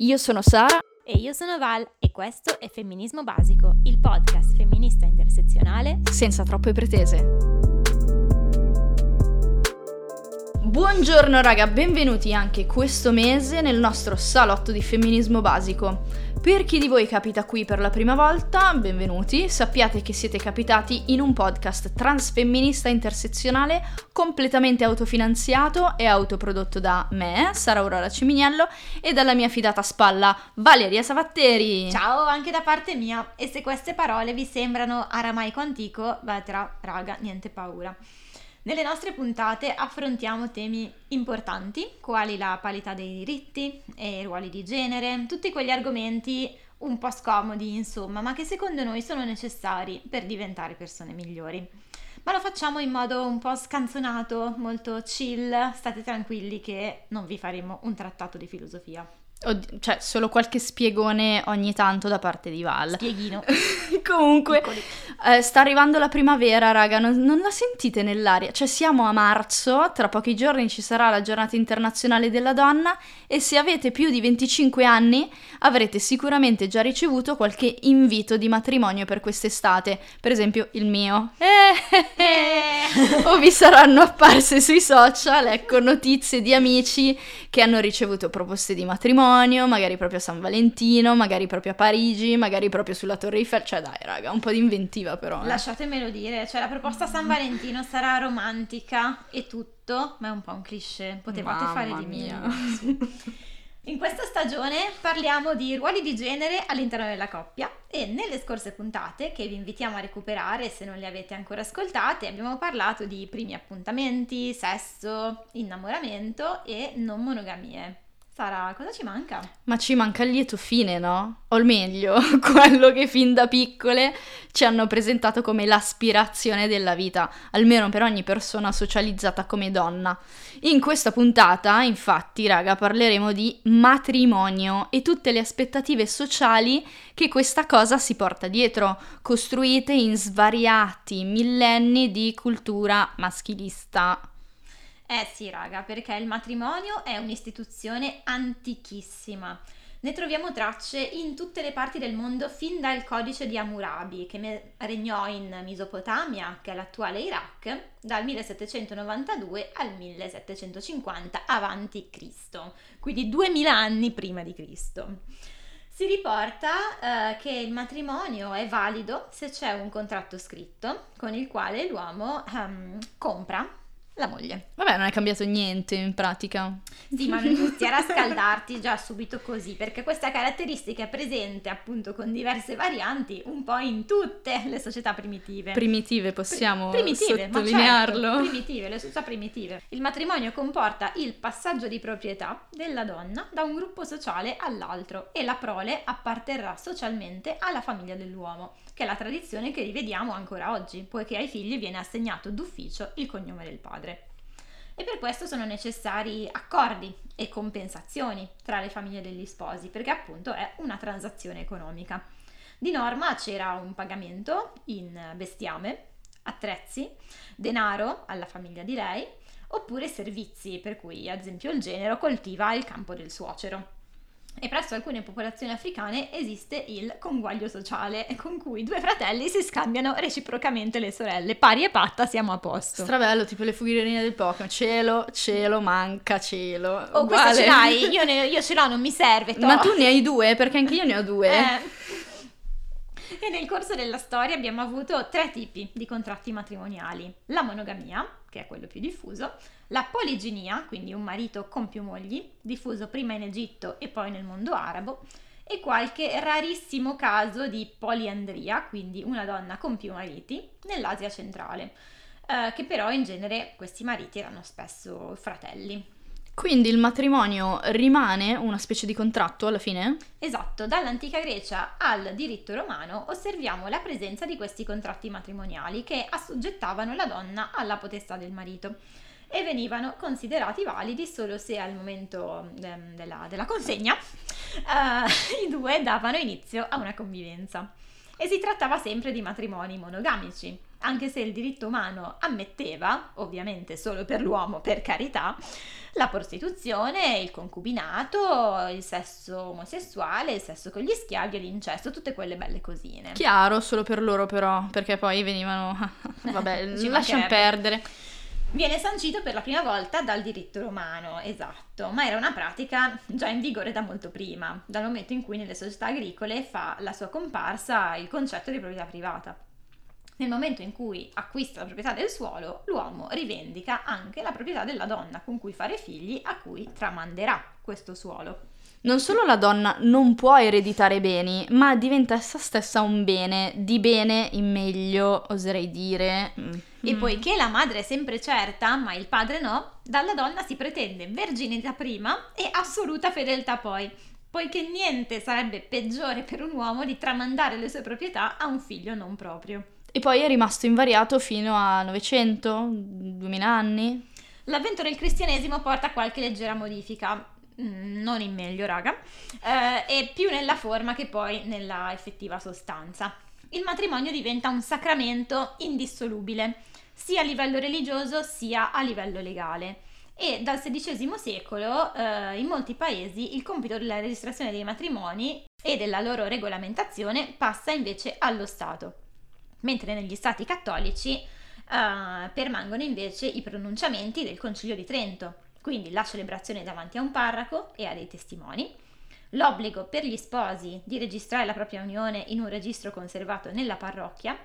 Io sono Sara e io sono Val e questo è Femminismo Basico, il podcast femminista intersezionale senza troppe pretese. Buongiorno raga, benvenuti anche questo mese nel nostro salotto di femminismo basico. Per chi di voi capita qui per la prima volta, benvenuti, sappiate che siete capitati in un podcast transfemminista intersezionale completamente autofinanziato e autoprodotto da me, Sara Aurora Ciminiello, e dalla mia fidata spalla Valeria Savatteri. Ciao anche da parte mia, e se queste parole vi sembrano aramaico antico, beh raga, niente paura. Nelle nostre puntate affrontiamo temi importanti, quali la parità dei diritti e i ruoli di genere, tutti quegli argomenti un po' scomodi, insomma, ma che secondo noi sono necessari per diventare persone migliori. Ma lo facciamo in modo un po' scanzonato, molto chill, state tranquilli che non vi faremo un trattato di filosofia. Oddio, cioè solo qualche spiegone ogni tanto da parte di Val. Spieghino. Comunque sta arrivando la primavera raga, non la sentite nell'aria? Cioè siamo a marzo, tra pochi giorni ci sarà la giornata internazionale della donna e se avete più di 25 anni avrete sicuramente già ricevuto qualche invito di matrimonio per quest'estate, per esempio il mio. O vi saranno apparse sui social, ecco, notizie di amici che hanno ricevuto proposte di matrimonio, magari proprio a San Valentino, magari proprio a Parigi, magari proprio sulla Torre Eiffel, cioè dai raga, un po' di inventiva però. Lasciatemelo dire, cioè la proposta a San Valentino sarà romantica e tutto, ma è un po' un cliché, potevate fare di meglio. In questa stagione parliamo di ruoli di genere all'interno della coppia e nelle scorse puntate, che vi invitiamo a recuperare se non le avete ancora ascoltate, abbiamo parlato di primi appuntamenti, sesso, innamoramento e non monogamie. Sara, cosa ci manca? Ma ci manca il lieto fine, no? O meglio, quello che fin da piccole ci hanno presentato come l'aspirazione della vita, almeno per ogni persona socializzata come donna. In questa puntata, infatti, raga, parleremo di matrimonio e tutte le aspettative sociali che questa cosa si porta dietro, costruite in svariati millenni di cultura maschilista. Eh sì raga, perché il matrimonio è un'istituzione antichissima. Ne troviamo tracce in tutte le parti del mondo fin dal codice di Hammurabi, che regnò in Mesopotamia, che è l'attuale Iraq, dal 1792 al 1750 a.C., quindi 2000 anni prima di Cristo. Si riporta che il matrimonio è valido se c'è un contratto scritto con il quale l'uomo compra la moglie. Vabbè, non è cambiato niente in pratica. Sì, ma non iniziare a scaldarti già subito così, perché questa caratteristica è presente appunto con diverse varianti un po' in tutte le società primitive. Primitive, possiamo sottolinearlo. Certo, primitive, le società primitive. Il matrimonio comporta il passaggio di proprietà della donna da un gruppo sociale all'altro e la prole apparterrà socialmente alla famiglia dell'uomo, che è la tradizione che rivediamo ancora oggi, poiché ai figli viene assegnato d'ufficio il cognome del padre. E per questo sono necessari accordi e compensazioni tra le famiglie degli sposi, perché appunto è una transazione economica. Di norma c'era un pagamento in bestiame, attrezzi, denaro alla famiglia di lei, oppure servizi, per cui ad esempio il genero coltiva il campo del suocero. E presso alcune popolazioni africane esiste il conguaglio sociale, con cui due fratelli si scambiano reciprocamente le sorelle, pari e patta siamo a posto. Stravello, tipo le figurine del Pokémon, cielo, manca cielo. Oh, questo ce l'hai, io ce l'ho, non mi serve. Toh. Ma tu ne hai due, perché anche io ne ho due. E nel corso della storia abbiamo avuto tre tipi di contratti matrimoniali: la monogamia, che è quello più diffuso, la poliginia, quindi un marito con più mogli, diffuso prima in Egitto e poi nel mondo arabo, e qualche rarissimo caso di poliandria, quindi una donna con più mariti, nell'Asia centrale, che però in genere questi mariti erano spesso fratelli. Quindi il matrimonio rimane una specie di contratto alla fine? Esatto, dall'antica Grecia al diritto romano osserviamo la presenza di questi contratti matrimoniali che assoggettavano la donna alla potestà del marito e venivano considerati validi solo se al momento della consegna i due davano inizio a una convivenza. E si trattava sempre di matrimoni monogamici, anche se il diritto umano ammetteva, ovviamente solo per l'uomo, per carità, la prostituzione, il concubinato, il sesso omosessuale, il sesso con gli schiavi e l'incesto, tutte quelle belle cosine. Chiaro, solo per loro però, perché poi venivano... vabbè, lasciamo perdere. Viene sancito per la prima volta dal diritto romano, esatto, ma era una pratica già in vigore da molto prima, dal momento in cui nelle società agricole fa la sua comparsa il concetto di proprietà privata. Nel momento in cui acquista la proprietà del suolo, l'uomo rivendica anche la proprietà della donna con cui fare figli, a cui tramanderà questo suolo. Non solo la donna non può ereditare beni, ma diventa essa stessa un bene, di bene in meglio, oserei dire. E poiché la madre è sempre certa, ma il padre no, dalla donna si pretende verginità prima e assoluta fedeltà poi, poiché niente sarebbe peggiore per un uomo di tramandare le sue proprietà a un figlio non proprio. E poi è rimasto invariato fino a 900, 2000 anni. L'avvento del cristianesimo porta a qualche leggera modifica, non in meglio raga, e più nella forma che poi nella effettiva sostanza. Il matrimonio diventa un sacramento indissolubile, sia a livello religioso sia a livello legale, e dal XVI secolo in molti paesi il compito della registrazione dei matrimoni e della loro regolamentazione passa invece allo Stato, mentre negli Stati cattolici permangono invece i pronunciamenti del Concilio di Trento. Quindi la celebrazione davanti a un parroco e a dei testimoni, l'obbligo per gli sposi di registrare la propria unione in un registro conservato nella parrocchia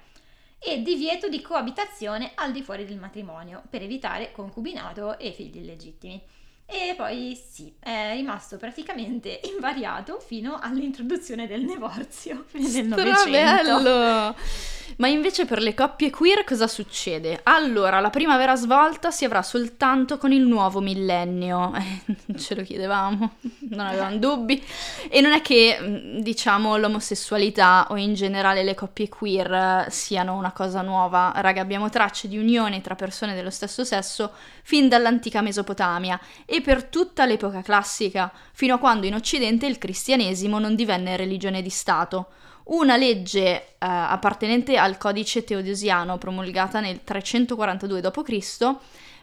e divieto di coabitazione al di fuori del matrimonio per evitare concubinato e figli illegittimi. E poi sì, è rimasto praticamente invariato fino all'introduzione del divorzio nel Novecento. Ma invece per le coppie queer cosa succede? Allora, la prima vera svolta si avrà soltanto con il nuovo millennio. Ce lo chiedevamo, non avevamo dubbi. E non è che, diciamo, l'omosessualità o in generale le coppie queer siano una cosa nuova. Raga, abbiamo tracce di unione tra persone dello stesso sesso fin dall'antica Mesopotamia e per tutta l'epoca classica, fino a quando in Occidente il cristianesimo non divenne religione di Stato. Una legge appartenente al codice teodosiano, promulgata nel 342 d.C.,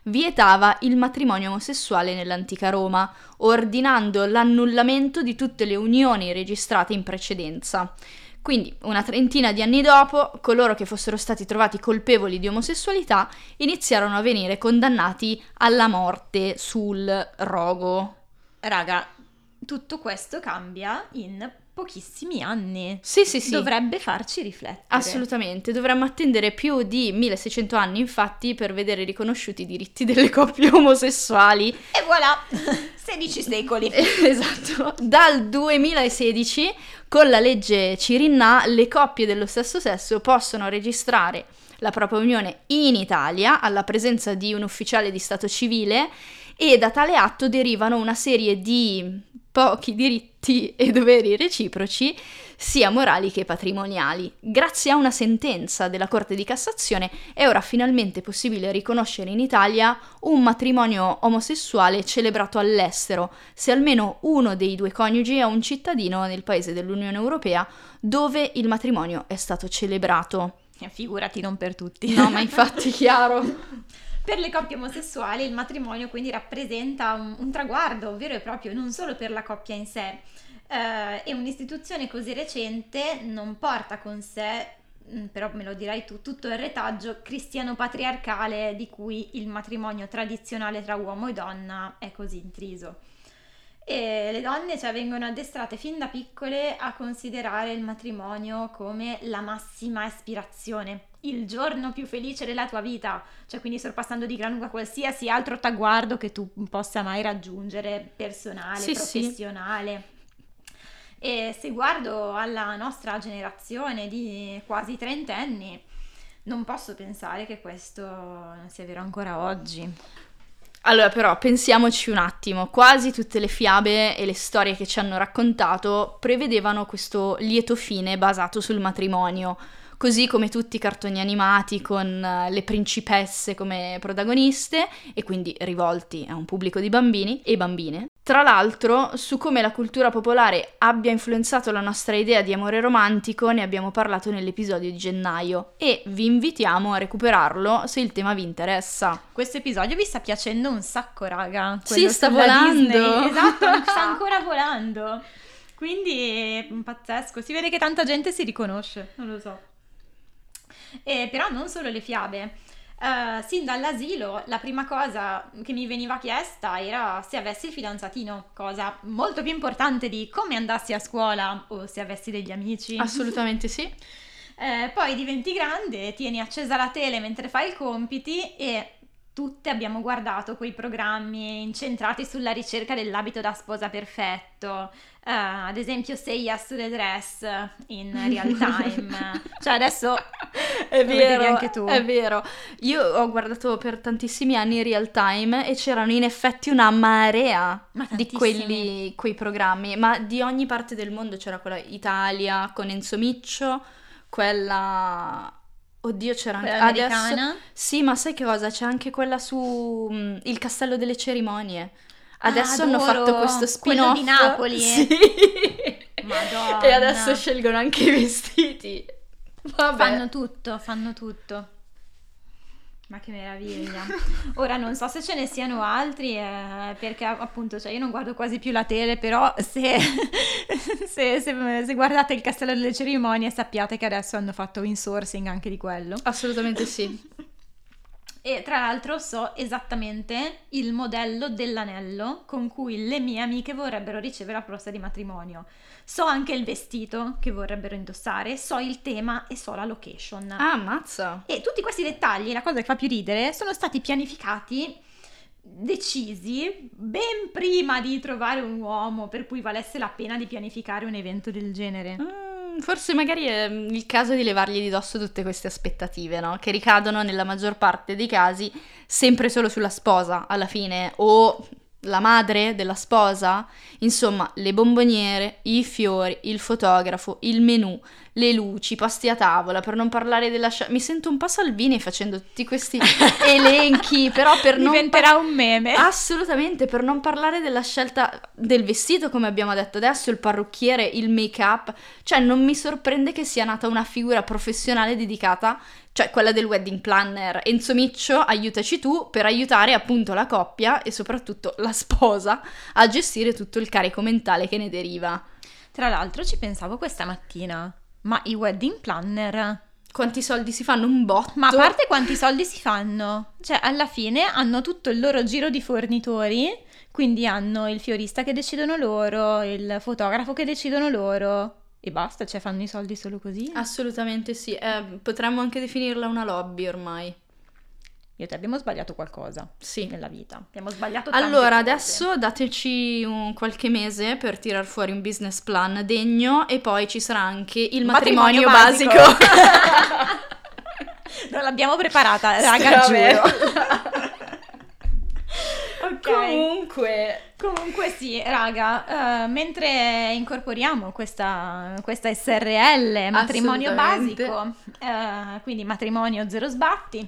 vietava il matrimonio omosessuale nell'antica Roma, ordinando l'annullamento di tutte le unioni registrate in precedenza. Quindi, una trentina di anni dopo, coloro che fossero stati trovati colpevoli di omosessualità iniziarono a venire condannati alla morte sul rogo. Raga, tutto questo cambia in pochissimi anni. Sì. Dovrebbe farci riflettere. Assolutamente, dovremmo attendere più di 1600 anni, infatti, per vedere riconosciuti i diritti delle coppie omosessuali. E voilà, 16 secoli. Esatto. Dal 2016, con la legge Cirinnà, le coppie dello stesso sesso possono registrare la propria unione in Italia, alla presenza di un ufficiale di stato civile, e da tale atto derivano una serie di pochi diritti e doveri reciproci, sia morali che patrimoniali. Grazie a una sentenza della Corte di Cassazione è ora finalmente possibile riconoscere in Italia un matrimonio omosessuale celebrato all'estero, se almeno uno dei due coniugi è un cittadino nel paese dell'Unione Europea dove il matrimonio è stato celebrato. Figurati, non per tutti. No, ma infatti, chiaro. Per le coppie omosessuali il matrimonio quindi rappresenta un traguardo vero e proprio, non solo per la coppia in sé, e un'istituzione così recente non porta con sé, però me lo dirai tu, tutto il retaggio cristiano-patriarcale di cui il matrimonio tradizionale tra uomo e donna è così intriso. E le donne vengono addestrate fin da piccole a considerare il matrimonio come la massima ispirazione, il giorno più felice della tua vita, quindi sorpassando di gran lunga qualsiasi altro traguardo che tu possa mai raggiungere, personale, professionale. E se guardo alla nostra generazione di quasi trentenni, non posso pensare che questo non sia vero ancora oggi. Allora, però, pensiamoci un attimo, quasi tutte le fiabe e le storie che ci hanno raccontato prevedevano questo lieto fine basato sul matrimonio, così come tutti i cartoni animati con le principesse come protagoniste e quindi rivolti a un pubblico di bambini e bambine. Tra l'altro, su come la cultura popolare abbia influenzato la nostra idea di amore romantico ne abbiamo parlato nell'episodio di gennaio e vi invitiamo a recuperarlo se il tema vi interessa. Questo episodio vi sta piacendo un sacco, raga. Sì, sta volando. Disney. Esatto, sta ancora volando. Quindi è pazzesco, si vede che tanta gente si riconosce, non lo so. Però non solo le fiabe. Sin dall'asilo la prima cosa che mi veniva chiesta era se avessi il fidanzatino, cosa molto più importante di come andassi a scuola o se avessi degli amici. Assolutamente sì. Poi diventi grande, tieni accesa la tele mentre fai i compiti e tutte abbiamo guardato quei programmi incentrati sulla ricerca dell'abito da sposa perfetto, ad esempio Say Yes to the Dress in real time. Cioè adesso è vero, anche tu. È vero. Io ho guardato per tantissimi anni Real Time e c'erano in effetti una marea di quei programmi, ma di ogni parte del mondo. C'era quella Italia con Enzo Miccio, quella... Oddio, c'era anche americana. Adesso... Sì, ma sai che cosa? C'è anche quella su Il castello delle cerimonie. Adesso hanno fatto questo spin-off. Quello di Napoli. Sì. Madonna. E adesso scelgono anche i vestiti. Vabbè. Fanno tutto. Ma che meraviglia. Ora non so se ce ne siano altri, perché appunto, cioè, io non guardo quasi più la tele, però se guardate Il castello delle cerimonie sappiate che adesso hanno fatto insourcing anche di quello. Assolutamente sì. E tra l'altro so esattamente il modello dell'anello con cui le mie amiche vorrebbero ricevere la proposta di matrimonio. So anche il vestito che vorrebbero indossare, so il tema e so la location. Ah, ammazza! E tutti questi dettagli, la cosa che fa più ridere, sono stati pianificati, decisi, ben prima di trovare un uomo per cui valesse la pena di pianificare un evento del genere. Forse magari è il caso di levargli di dosso tutte queste aspettative, no? Che ricadono nella maggior parte dei casi sempre solo sulla sposa, alla fine, o... la madre della sposa, insomma, le bomboniere, i fiori, il fotografo, il menù, le luci, i pasti a tavola, per non parlare della... Mi sento un po' Salvini facendo tutti questi elenchi, però per non... Diventerà un meme. Assolutamente, per non parlare della scelta del vestito, come abbiamo detto adesso, il parrucchiere, il make-up, cioè non mi sorprende che sia nata una figura professionale dedicata... Cioè quella del wedding planner. Enzo Miccio, aiutaci tu, per aiutare appunto la coppia e soprattutto la sposa a gestire tutto il carico mentale che ne deriva. Tra l'altro ci pensavo questa mattina, ma i wedding planner... Quanti soldi si fanno? Un botto. Ma a parte quanti soldi si fanno? Cioè alla fine hanno tutto il loro giro di fornitori, quindi hanno il fiorista che decidono loro, il fotografo che decidono loro... E basta, cioè fanno i soldi solo così? Assolutamente sì, potremmo anche definirla una lobby ormai. Io e te abbiamo sbagliato qualcosa, sì, nella vita. Abbiamo sbagliato tante cose. Adesso dateci un qualche mese per tirar fuori un business plan degno e poi ci sarà anche il matrimonio basico. Non l'abbiamo preparata, raga, giuro. Okay. Comunque sì, raga, mentre incorporiamo questa SRL, matrimonio basico, quindi matrimonio zero sbatti,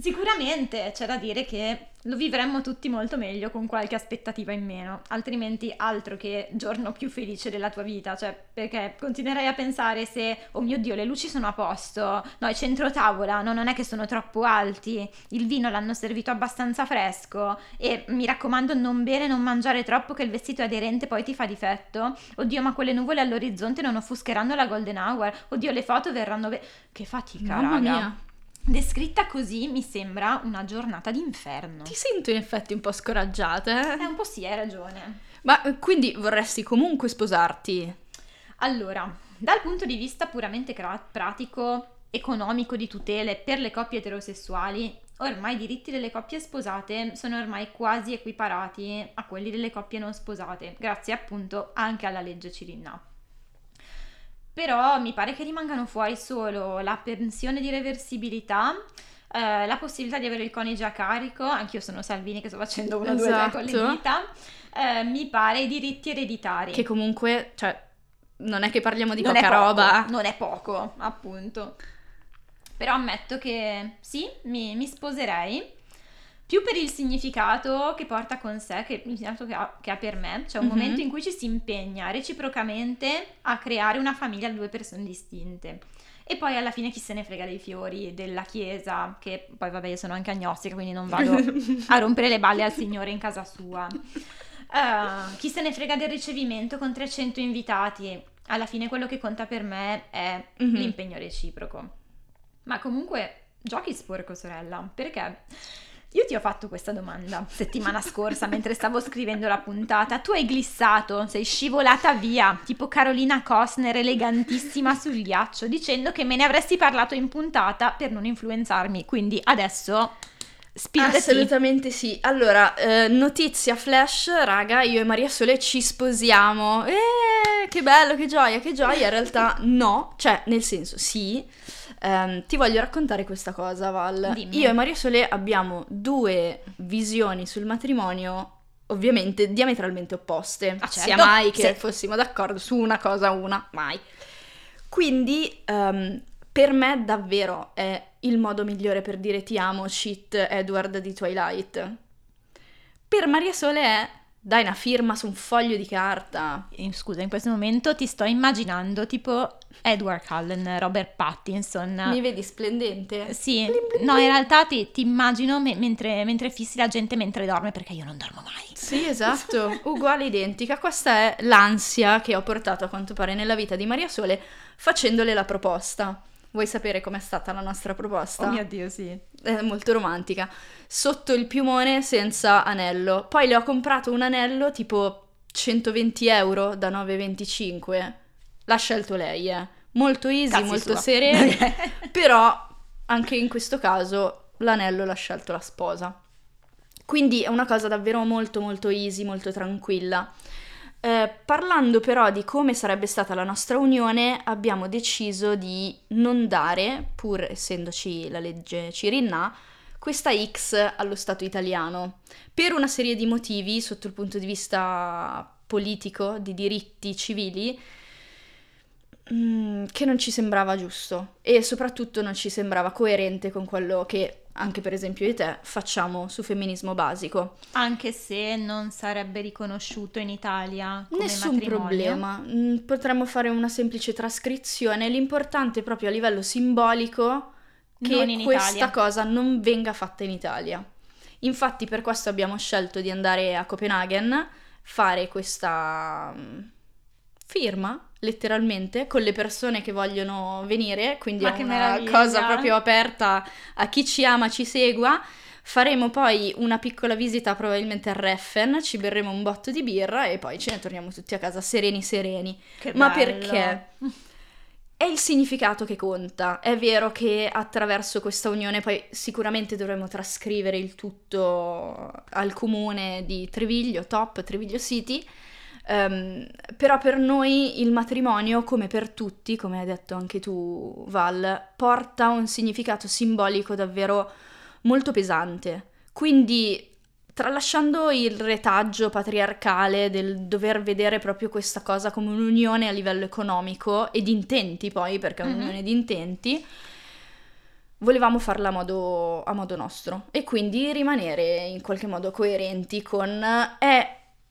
sicuramente c'è da dire che lo vivremmo tutti molto meglio con qualche aspettativa in meno, altrimenti altro che giorno più felice della tua vita, cioè perché continuerei a pensare se, oh mio Dio, le luci sono a posto, no, il centro tavola, no, non è che sono troppo alti, il vino l'hanno servito abbastanza fresco e mi raccomando non bere, non mangiare troppo che il vestito è aderente poi ti fa difetto, oddio ma quelle nuvole all'orizzonte non offuscheranno la golden hour, oddio le foto verranno... Che fatica, mamma raga! Mia. Descritta così mi sembra una giornata d'inferno. Ti sento in effetti un po' scoraggiata, eh? Un po' sì, hai ragione. Ma quindi vorresti comunque sposarti? Allora, dal punto di vista puramente pratico, economico, di tutele per le coppie eterosessuali, ormai i diritti delle coppie sposate sono ormai quasi equiparati a quelli delle coppie non sposate, grazie appunto anche alla legge Cirinna. Però mi pare che rimangano fuori solo la pensione di reversibilità, la possibilità di avere il coniuge a carico, anch'io sono Salvini che sto facendo uno, esatto, due, tre con le dita, mi pare i diritti ereditari. Che comunque, cioè, non è che parliamo di poca roba. Non è poco, appunto. però ammetto che sì, mi sposerei, più per il significato che porta con sé, che il significato che ha per me, cioè un momento in cui ci si impegna reciprocamente a creare una famiglia da due persone distinte. E poi alla fine chi se ne frega dei fiori, della chiesa, che poi vabbè io sono anche agnostica, quindi non vado a rompere le balle al Signore in casa sua. Chi se ne frega del ricevimento con 300 invitati, alla fine quello che conta per me è l'impegno reciproco. Ma comunque giochi sporco, sorella, perché io ti ho fatto questa domanda settimana scorsa mentre stavo scrivendo la puntata, tu hai glissato, sei scivolata via tipo Carolina Costner elegantissima sul ghiaccio, dicendo che me ne avresti parlato in puntata per non influenzarmi, quindi adesso spingati. Assolutamente sì. Allora, notizia flash, raga, io e Maria Sole ci sposiamo, che bello, che gioia, in realtà no, cioè nel senso sì. Ti voglio raccontare questa cosa, Val. Dimmi. Io e Maria Sole abbiamo due visioni sul matrimonio ovviamente diametralmente opposte. Ah, certo. Sia mai che fossimo d'accordo su una cosa, mai. Quindi per me davvero è il modo migliore per dire ti amo, cheat Edward di Twilight. Per Maria Sole è dai una firma su un foglio di carta. Scusa, in questo momento ti sto immaginando tipo Edward Cullen, Robert Pattinson. Mi vedi splendente? Sì, no, in realtà ti immagino mentre fissi la gente mentre dorme, perché io non dormo mai. Sì, esatto, uguale, identica. Questa è l'ansia che ho portato a quanto pare nella vita di Maria Sole facendole la proposta. Vuoi sapere com'è stata la nostra proposta? Oh mio Dio, sì. È molto romantica. Sotto il piumone senza anello. Poi le ho comprato un anello tipo 120 euro da 9,25. L'ha scelto lei, molto easy, cazzi molto sereno, però anche in questo caso l'anello l'ha scelto la sposa. Quindi è una cosa davvero molto molto easy, molto tranquilla. Parlando però di come sarebbe stata la nostra unione, abbiamo deciso di non dare, pur essendoci la legge Cirinna, questa X allo Stato italiano, per una serie di motivi sotto il punto di vista politico, di diritti civili, che non ci sembrava giusto e soprattutto non ci sembrava coerente con quello che anche per esempio io e te facciamo su Femminismo Basico. Anche se non sarebbe riconosciuto in Italia come nessun matrimonio. Problema, potremmo fare una semplice trascrizione, l'importante è proprio a livello simbolico che questa cosa non venga fatta in Italia. Infatti per questo abbiamo scelto di andare a Copenaghen, fare questa firma letteralmente con le persone che vogliono venire, quindi è una cosa proprio aperta a chi ci ama, ci segua. Faremo poi una piccola visita probabilmente a Reffen, ci berremo un botto di birra e poi ce ne torniamo tutti a casa sereni. Che ma bello. Perché? È il significato che conta. È vero che attraverso questa unione poi sicuramente dovremo trascrivere il tutto al comune di Treviglio, Treviglio City. Però per noi il matrimonio, come per tutti, come hai detto anche tu Val, porta un significato simbolico davvero molto pesante, quindi tralasciando il retaggio patriarcale del dover vedere proprio questa cosa come un'unione a livello economico e di intenti, poi perché è un'unione di intenti, volevamo farla a modo nostro e quindi rimanere in qualche modo coerenti con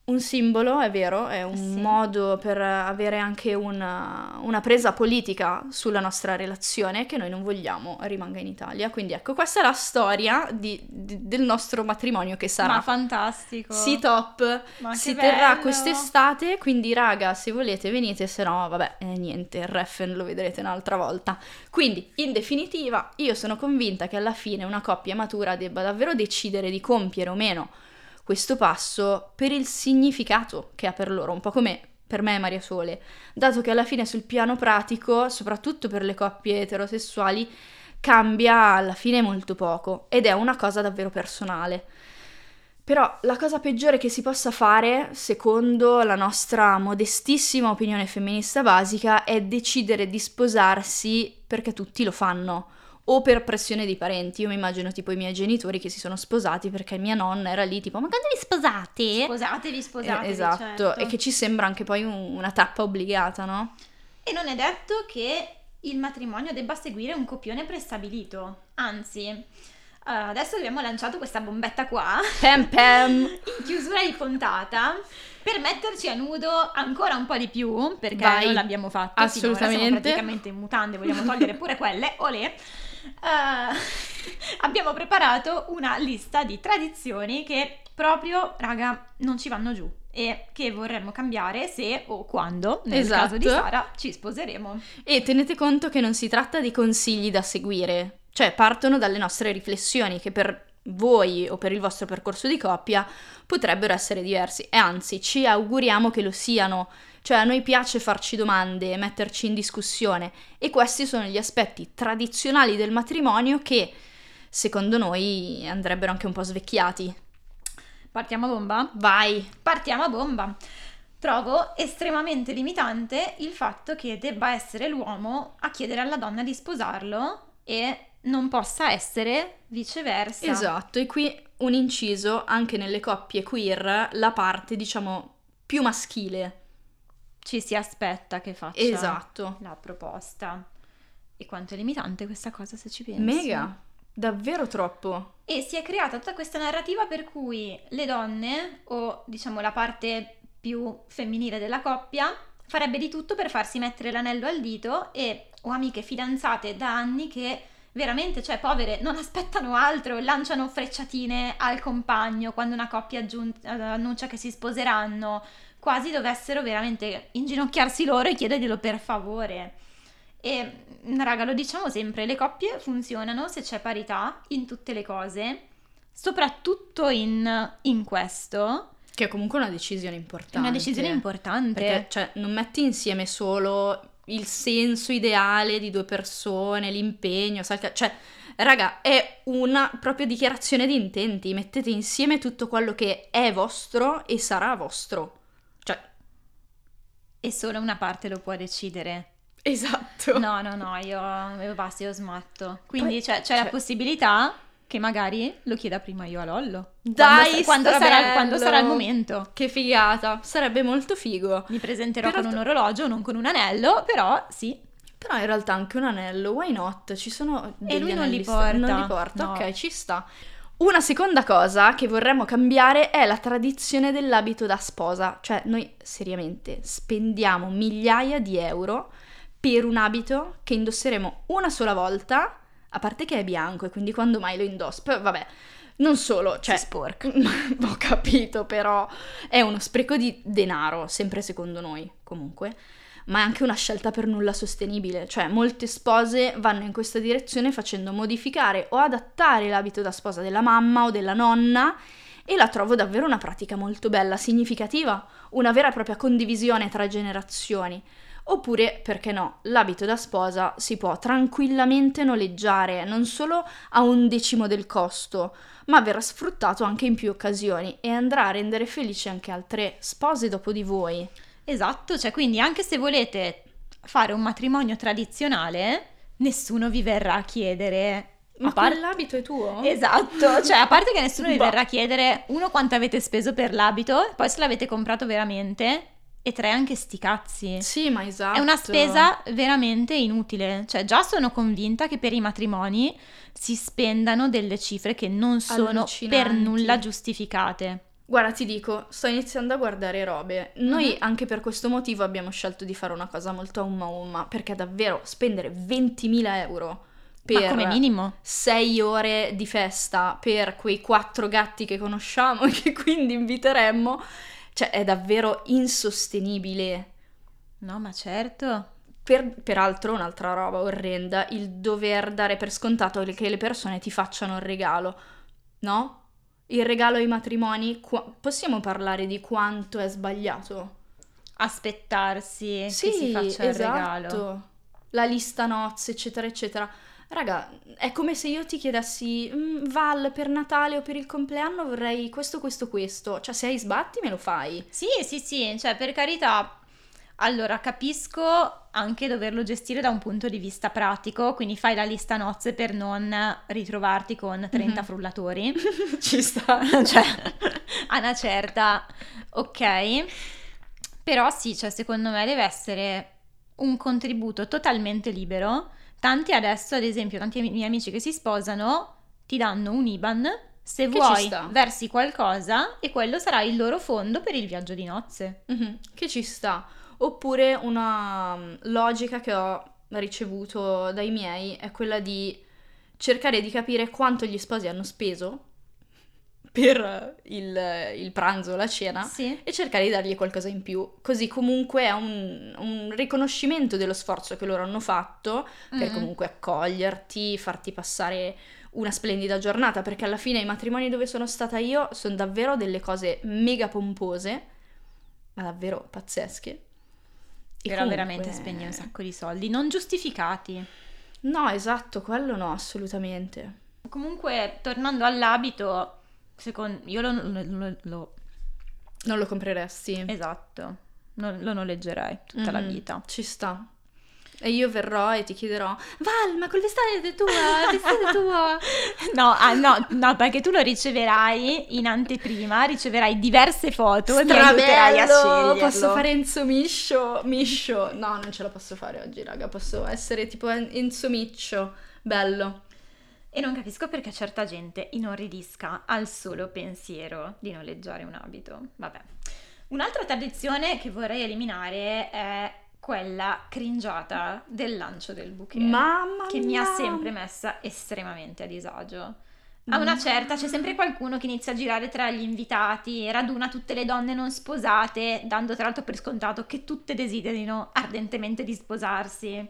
un simbolo, è vero, è un modo per avere anche una presa politica sulla nostra relazione che noi non vogliamo rimanga in Italia. Quindi ecco, questa è la storia del nostro matrimonio che sarà. Ma fantastico! Sì, top! Ma si terrà quest'estate, quindi raga, se volete venite, se no vabbè, niente, il Reffen lo vedrete un'altra volta. Quindi, in definitiva, io sono convinta che alla fine una coppia matura debba davvero decidere di compiere o meno questo passo per il significato che ha per loro, un po' come per me e Maria Sole, dato che alla fine sul piano pratico, soprattutto per le coppie eterosessuali, cambia alla fine molto poco ed è una cosa davvero personale. Però la cosa peggiore che si possa fare, secondo la nostra modestissima opinione femminista basica, è decidere di sposarsi perché tutti lo fanno. O per pressione dei parenti, io mi immagino tipo i miei genitori che si sono sposati perché mia nonna era lì tipo ma quando vi sposate? Sposatevi, esatto, certo. E che ci sembra anche poi una tappa obbligata, no? E non è detto che il matrimonio debba seguire un copione prestabilito, anzi adesso abbiamo lanciato questa bombetta qua pam pam in chiusura di puntata per metterci a nudo ancora un po' di più, perché non l'abbiamo fatto assolutamente, siamo praticamente in mutande, vogliamo togliere pure quelle, olè. Abbiamo preparato una lista di tradizioni che proprio, raga, non ci vanno giù e che vorremmo cambiare se o quando, nel caso di Sara, ci sposeremo. E tenete conto che non si tratta di consigli da seguire, cioè partono dalle nostre riflessioni che per voi o per il vostro percorso di coppia potrebbero essere diversi, e anzi ci auguriamo che lo siano, cioè a noi piace farci domande, metterci in discussione, e questi sono gli aspetti tradizionali del matrimonio che secondo noi andrebbero anche un po' svecchiati. Partiamo a bomba? Vai! Partiamo a bomba! Trovo estremamente limitante il fatto che debba essere l'uomo a chiedere alla donna di sposarlo e non possa essere viceversa. Esatto, e qui un inciso: anche nelle coppie queer la parte, diciamo, più maschile ci si aspetta che faccia la proposta. E quanto è limitante questa cosa, se ci pensi. Mega, davvero troppo. E si è creata tutta questa narrativa per cui le donne, o diciamo la parte più femminile della coppia, farebbe di tutto per farsi mettere l'anello al dito, e ho amiche fidanzate da anni che veramente, cioè povere, non aspettano altro, lanciano frecciatine al compagno quando una coppia annuncia che si sposeranno, quasi dovessero veramente inginocchiarsi loro e chiederglielo per favore. E raga, lo diciamo sempre, le coppie funzionano se c'è parità in tutte le cose, soprattutto in questo, che è comunque una decisione importante. Una decisione importante, perché cioè non metti insieme solo il senso ideale di due persone, l'impegno, cioè raga, è una propria dichiarazione di intenti, mettete insieme tutto quello che è vostro e sarà vostro, cioè, e solo una parte lo può decidere. Esatto. No, io basta, io smatto. Quindi poi, c'è la possibilità che magari lo chieda prima io a Lollo. Dai, quando sarà il momento. Che figata, sarebbe molto figo. Mi presenterò con un orologio, non con un anello, però sì. Però in realtà anche un anello, why not? Ci sono degli anelli. E lui non li porta, no. Ok, ci sta. Una seconda cosa che vorremmo cambiare è la tradizione dell'abito da sposa. Cioè noi seriamente spendiamo migliaia di euro per un abito che indosseremo una sola volta, a parte che è bianco e quindi quando mai lo indosso, vabbè, non solo, cioè sporco, ho capito, però è uno spreco di denaro, sempre secondo noi comunque, ma è anche una scelta per nulla sostenibile, cioè molte spose vanno in questa direzione facendo modificare o adattare l'abito da sposa della mamma o della nonna, e la trovo davvero una pratica molto bella, significativa, una vera e propria condivisione tra generazioni. Oppure, perché no, l'abito da sposa si può tranquillamente noleggiare, non solo a 1/10 del costo, ma verrà sfruttato anche in più occasioni e andrà a rendere felici anche altre spose dopo di voi. Esatto, cioè quindi anche se volete fare un matrimonio tradizionale, nessuno vi verrà a chiedere... Ma l'abito è tuo? Esatto, cioè a parte che nessuno vi verrà a chiedere, uno, quanto avete speso per l'abito, poi se l'avete comprato veramente... E tre, anche sti cazzi. Sì, ma esatto. È una spesa veramente inutile. Cioè già sono convinta che per i matrimoni si spendano delle cifre che non sono per nulla giustificate. Guarda, ti dico, sto iniziando a guardare robe. Noi anche per questo motivo abbiamo scelto di fare una cosa molto a umma, perché davvero spendere 20.000 euro per, ma come minimo, 6 ore di festa per quei 4 gatti che conosciamo e che quindi inviteremmo, cioè è davvero insostenibile. No, ma certo. Peraltro un'altra roba orrenda, il dover dare per scontato che le persone ti facciano il regalo, no? Il regalo ai matrimoni, possiamo parlare di quanto è sbagliato? Aspettarsi che si faccia il regalo. La lista nozze, eccetera, eccetera. Raga, è come se io ti chiedessi, Val, per Natale o per il compleanno vorrei questo. Cioè, se hai sbatti me lo fai. Sì, cioè, per carità. Allora, capisco anche doverlo gestire da un punto di vista pratico, quindi fai la lista nozze per non ritrovarti con 30 frullatori. Ci sta. Cioè, a una certa, ok. Però sì, cioè, secondo me deve essere... un contributo totalmente libero. Tanti adesso, ad esempio, tanti miei amici che si sposano ti danno un IBAN, se che vuoi versi qualcosa e quello sarà il loro fondo per il viaggio di nozze. Mm-hmm. Che ci sta. Oppure una logica che ho ricevuto dai miei è quella di cercare di capire quanto gli sposi hanno speso per il pranzo, la cena, sì, e cercare di dargli qualcosa in più, così comunque è un riconoscimento dello sforzo che loro hanno fatto per comunque accoglierti, farti passare una splendida giornata, perché alla fine i matrimoni dove sono stata io sono davvero delle cose mega pompose, ma davvero pazzesche, e però comunque veramente spendi un sacco di soldi non giustificati. No, esatto, quello no, assolutamente. Comunque, tornando all'abito, secondo io non lo compreresti. Esatto, lo noleggerai tutta la vita. Ci sta. E io verrò e ti chiederò: Val, ma quel vestito è tuo? No, perché tu lo riceverai in anteprima, riceverai diverse foto e mi aiuterai a sceglierlo. Posso fare Enzo Miccio? No, non ce la posso fare oggi, raga. Posso essere tipo Enzo Miccio. Bello. E non capisco perché certa gente inorridisca al solo pensiero di noleggiare un abito. Vabbè. Un'altra tradizione che vorrei eliminare è quella cringiata del lancio del bouquet. Mamma mia! Che mi ha sempre messa estremamente a disagio. A una certa c'è sempre qualcuno che inizia a girare tra gli invitati, raduna tutte le donne non sposate, dando tra l'altro per scontato che tutte desiderino ardentemente di sposarsi.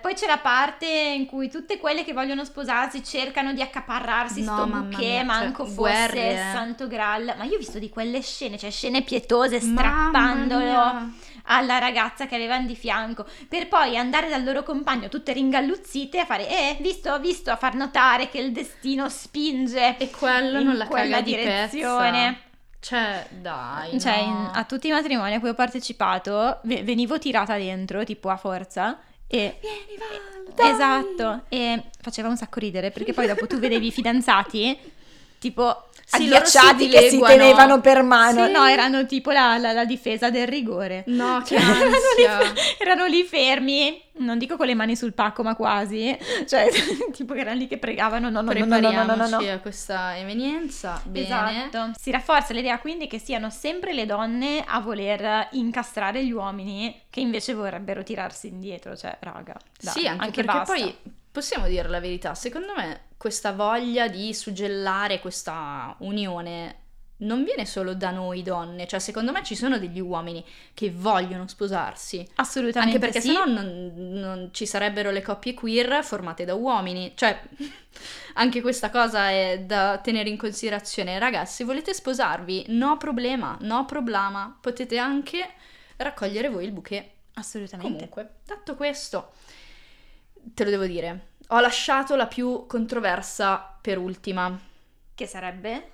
Poi c'è la parte in cui tutte quelle che vogliono sposarsi cercano di accaparrarsi sto bouquet, manco cioè, fosse guerre. Santo Graal. Ma io ho visto di quelle scene, cioè scene pietose, strappandolo alla ragazza che avevano di fianco, per poi andare dal loro compagno tutte ringalluzzite a fare visto, a far notare che il destino spinge e quello in non la quella direzione. Cioè, dai, cioè, no. A tutti i matrimoni a cui ho partecipato venivo tirata dentro tipo a forza. E vieni, Val, dai! Esatto, e faceva un sacco ridere perché poi dopo tu vedevi i fidanzati tipo agghiacciati che si tenevano per mano, sì. No, erano tipo la difesa del rigore, no, che ansia. Erano lì fermi, non dico con le mani sul pacco ma quasi, cioè tipo che erano lì che pregavano no, a questa evenienza. Bene. Esatto, si rafforza l'idea quindi che siano sempre le donne a voler incastrare gli uomini che invece vorrebbero tirarsi indietro, cioè raga, dai, sì, anche perché basta. Poi possiamo dire la verità, secondo me questa voglia di suggellare questa unione non viene solo da noi donne, cioè secondo me ci sono degli uomini che vogliono sposarsi. Assolutamente. Anche perché sennò non ci sarebbero le coppie queer formate da uomini, cioè anche questa cosa è da tenere in considerazione. Ragazzi, se volete sposarvi, no problema, potete anche raccogliere voi il bouquet. Assolutamente. Comunque, detto questo, te lo devo dire, ho lasciato la più controversa per ultima. Che sarebbe?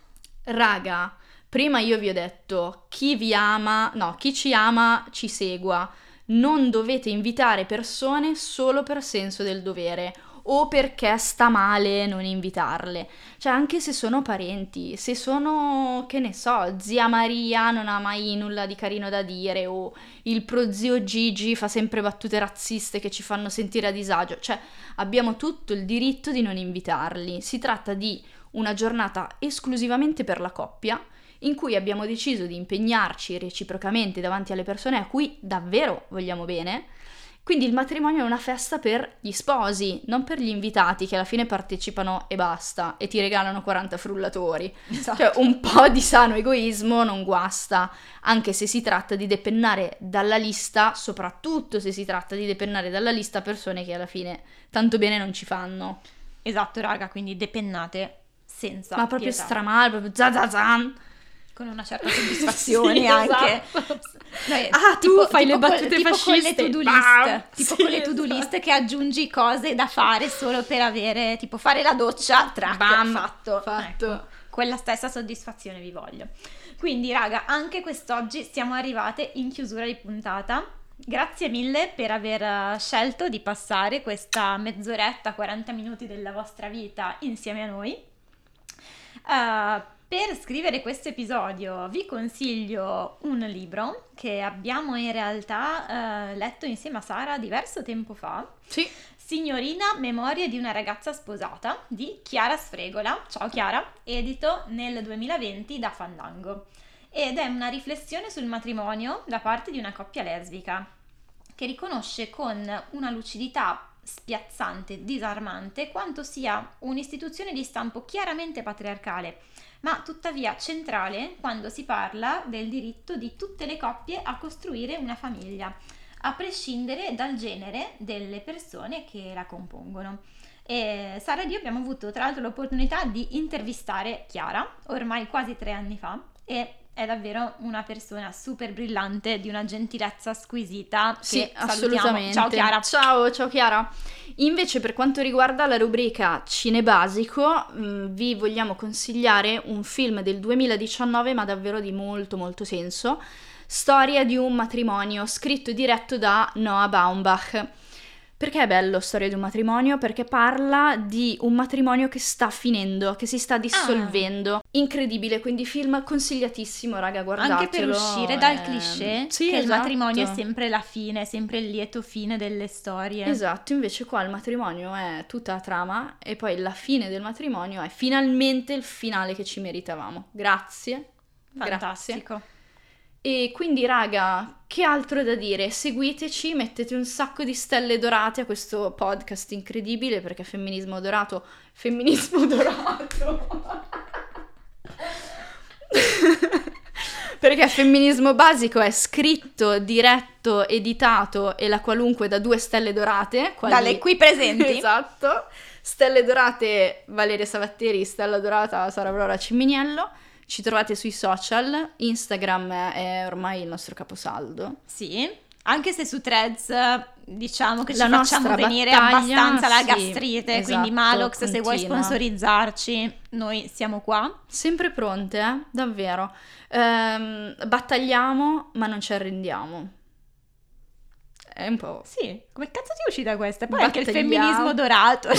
Raga, prima io vi ho detto, chi ci ama ci segua. Non dovete invitare persone solo per senso del dovere o perché sta male non invitarle. Cioè, anche se sono parenti, se sono, che ne so, zia Maria non ha mai nulla di carino da dire o il prozio Gigi fa sempre battute razziste che ci fanno sentire a disagio. Cioè, abbiamo tutto il diritto di non invitarli. Si tratta di una giornata esclusivamente per la coppia in cui abbiamo deciso di impegnarci reciprocamente davanti alle persone a cui davvero vogliamo bene. Quindi il matrimonio è una festa per gli sposi, non per gli invitati che alla fine partecipano e basta, e ti regalano 40 frullatori. Esatto. Cioè un po' di sano egoismo non guasta, anche se si tratta di depennare dalla lista, soprattutto se si tratta di depennare dalla lista persone che alla fine tanto bene non ci fanno. Esatto, raga, quindi depennate senza ma proprio pietà. Stramale, proprio zazazan. Con una certa soddisfazione, sì, anche. Esatto. Noi, tu fai le battute fasciste. Tipo con le to-do list. Tipo sì, con le to-do list che aggiungi cose da fare solo per avere, tipo fare la doccia, fatto. Ecco, quella stessa soddisfazione vi voglio. Quindi raga, anche quest'oggi siamo arrivate in chiusura di puntata. Grazie mille per aver scelto di passare questa mezz'oretta, 40 minuti della vostra vita insieme a noi. Per Per scrivere questo episodio vi consiglio un libro che abbiamo in realtà letto insieme a Sara diverso tempo fa. Sì. Signorina, Memorie di una ragazza sposata di Chiara Sfregola, ciao Chiara, edito nel 2020 da Fandango. Ed è una riflessione sul matrimonio da parte di una coppia lesbica che riconosce con una lucidità spiazzante, disarmante, quanto sia un'istituzione di stampo chiaramente patriarcale, ma tuttavia centrale quando si parla del diritto di tutte le coppie a costruire una famiglia, a prescindere dal genere delle persone che la compongono. E Sara ed io abbiamo avuto tra l'altro l'opportunità di intervistare Chiara ormai quasi 3 anni fa e è davvero una persona super brillante, di una gentilezza squisita. Sì, che assolutamente. Ciao Chiara. Ciao Chiara. Invece per quanto riguarda la rubrica Cine Basico, vi vogliamo consigliare un film del 2019, ma davvero di molto molto senso, Storia di un matrimonio, scritto e diretto da Noah Baumbach. Perché è bello Storia di un matrimonio? Perché parla di un matrimonio che sta finendo, che si sta dissolvendo. Incredibile, quindi film consigliatissimo, raga, guardatelo. Anche per uscire dal cliché, sì, che esatto, il matrimonio è sempre la fine, è sempre il lieto fine delle storie. Esatto, invece qua il matrimonio è tutta la trama e poi la fine del matrimonio è finalmente il finale che ci meritavamo. Grazie. Fantastico. Grazie. E quindi raga, che altro da dire? Seguiteci, mettete un sacco di stelle dorate a questo podcast incredibile, perché femminismo dorato perché Femminismo Basico è scritto, diretto, editato e la qualunque da 2 stelle dorate, dalle qui presenti. Esatto, stelle dorate Valeria Savatteri, stella dorata Sara Aurora Ciminiello. Ci trovate sui social, Instagram è ormai il nostro caposaldo. Sì, anche se su Threads diciamo che ci facciamo venire abbastanza la gastrite, esatto, quindi Malox continua. Se vuoi sponsorizzarci, noi siamo qua. Sempre pronte, davvero. Battagliamo, ma non ci arrendiamo. È un po'... Sì, come cazzo ti è uscita questa? Poi anche il femminismo dorato.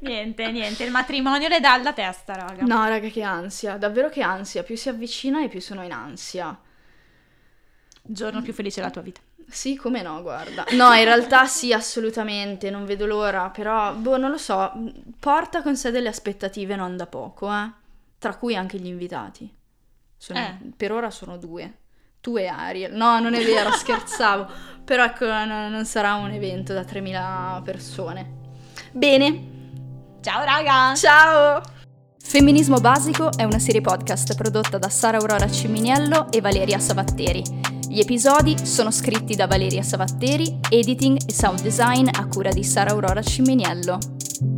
Niente, il matrimonio le dà alla testa, raga. No, raga, che ansia, davvero che ansia. Più si avvicina e più sono in ansia. Giorno più felice della tua vita. Sì, come no, guarda. No, in realtà sì, assolutamente, non vedo l'ora. Però, non lo so, porta con sé delle aspettative non da poco, Tra cui anche gli invitati. Per ora sono 2. Tu e Ariel. No, non è vero, scherzavo. Però ecco, non sarà un evento da 3.000 persone. Bene. Ciao raga! Ciao! Femminismo Basico è una serie podcast prodotta da Sara Aurora Ciminiello e Valeria Savatteri. Gli episodi sono scritti da Valeria Savatteri, editing e sound design a cura di Sara Aurora Ciminiello.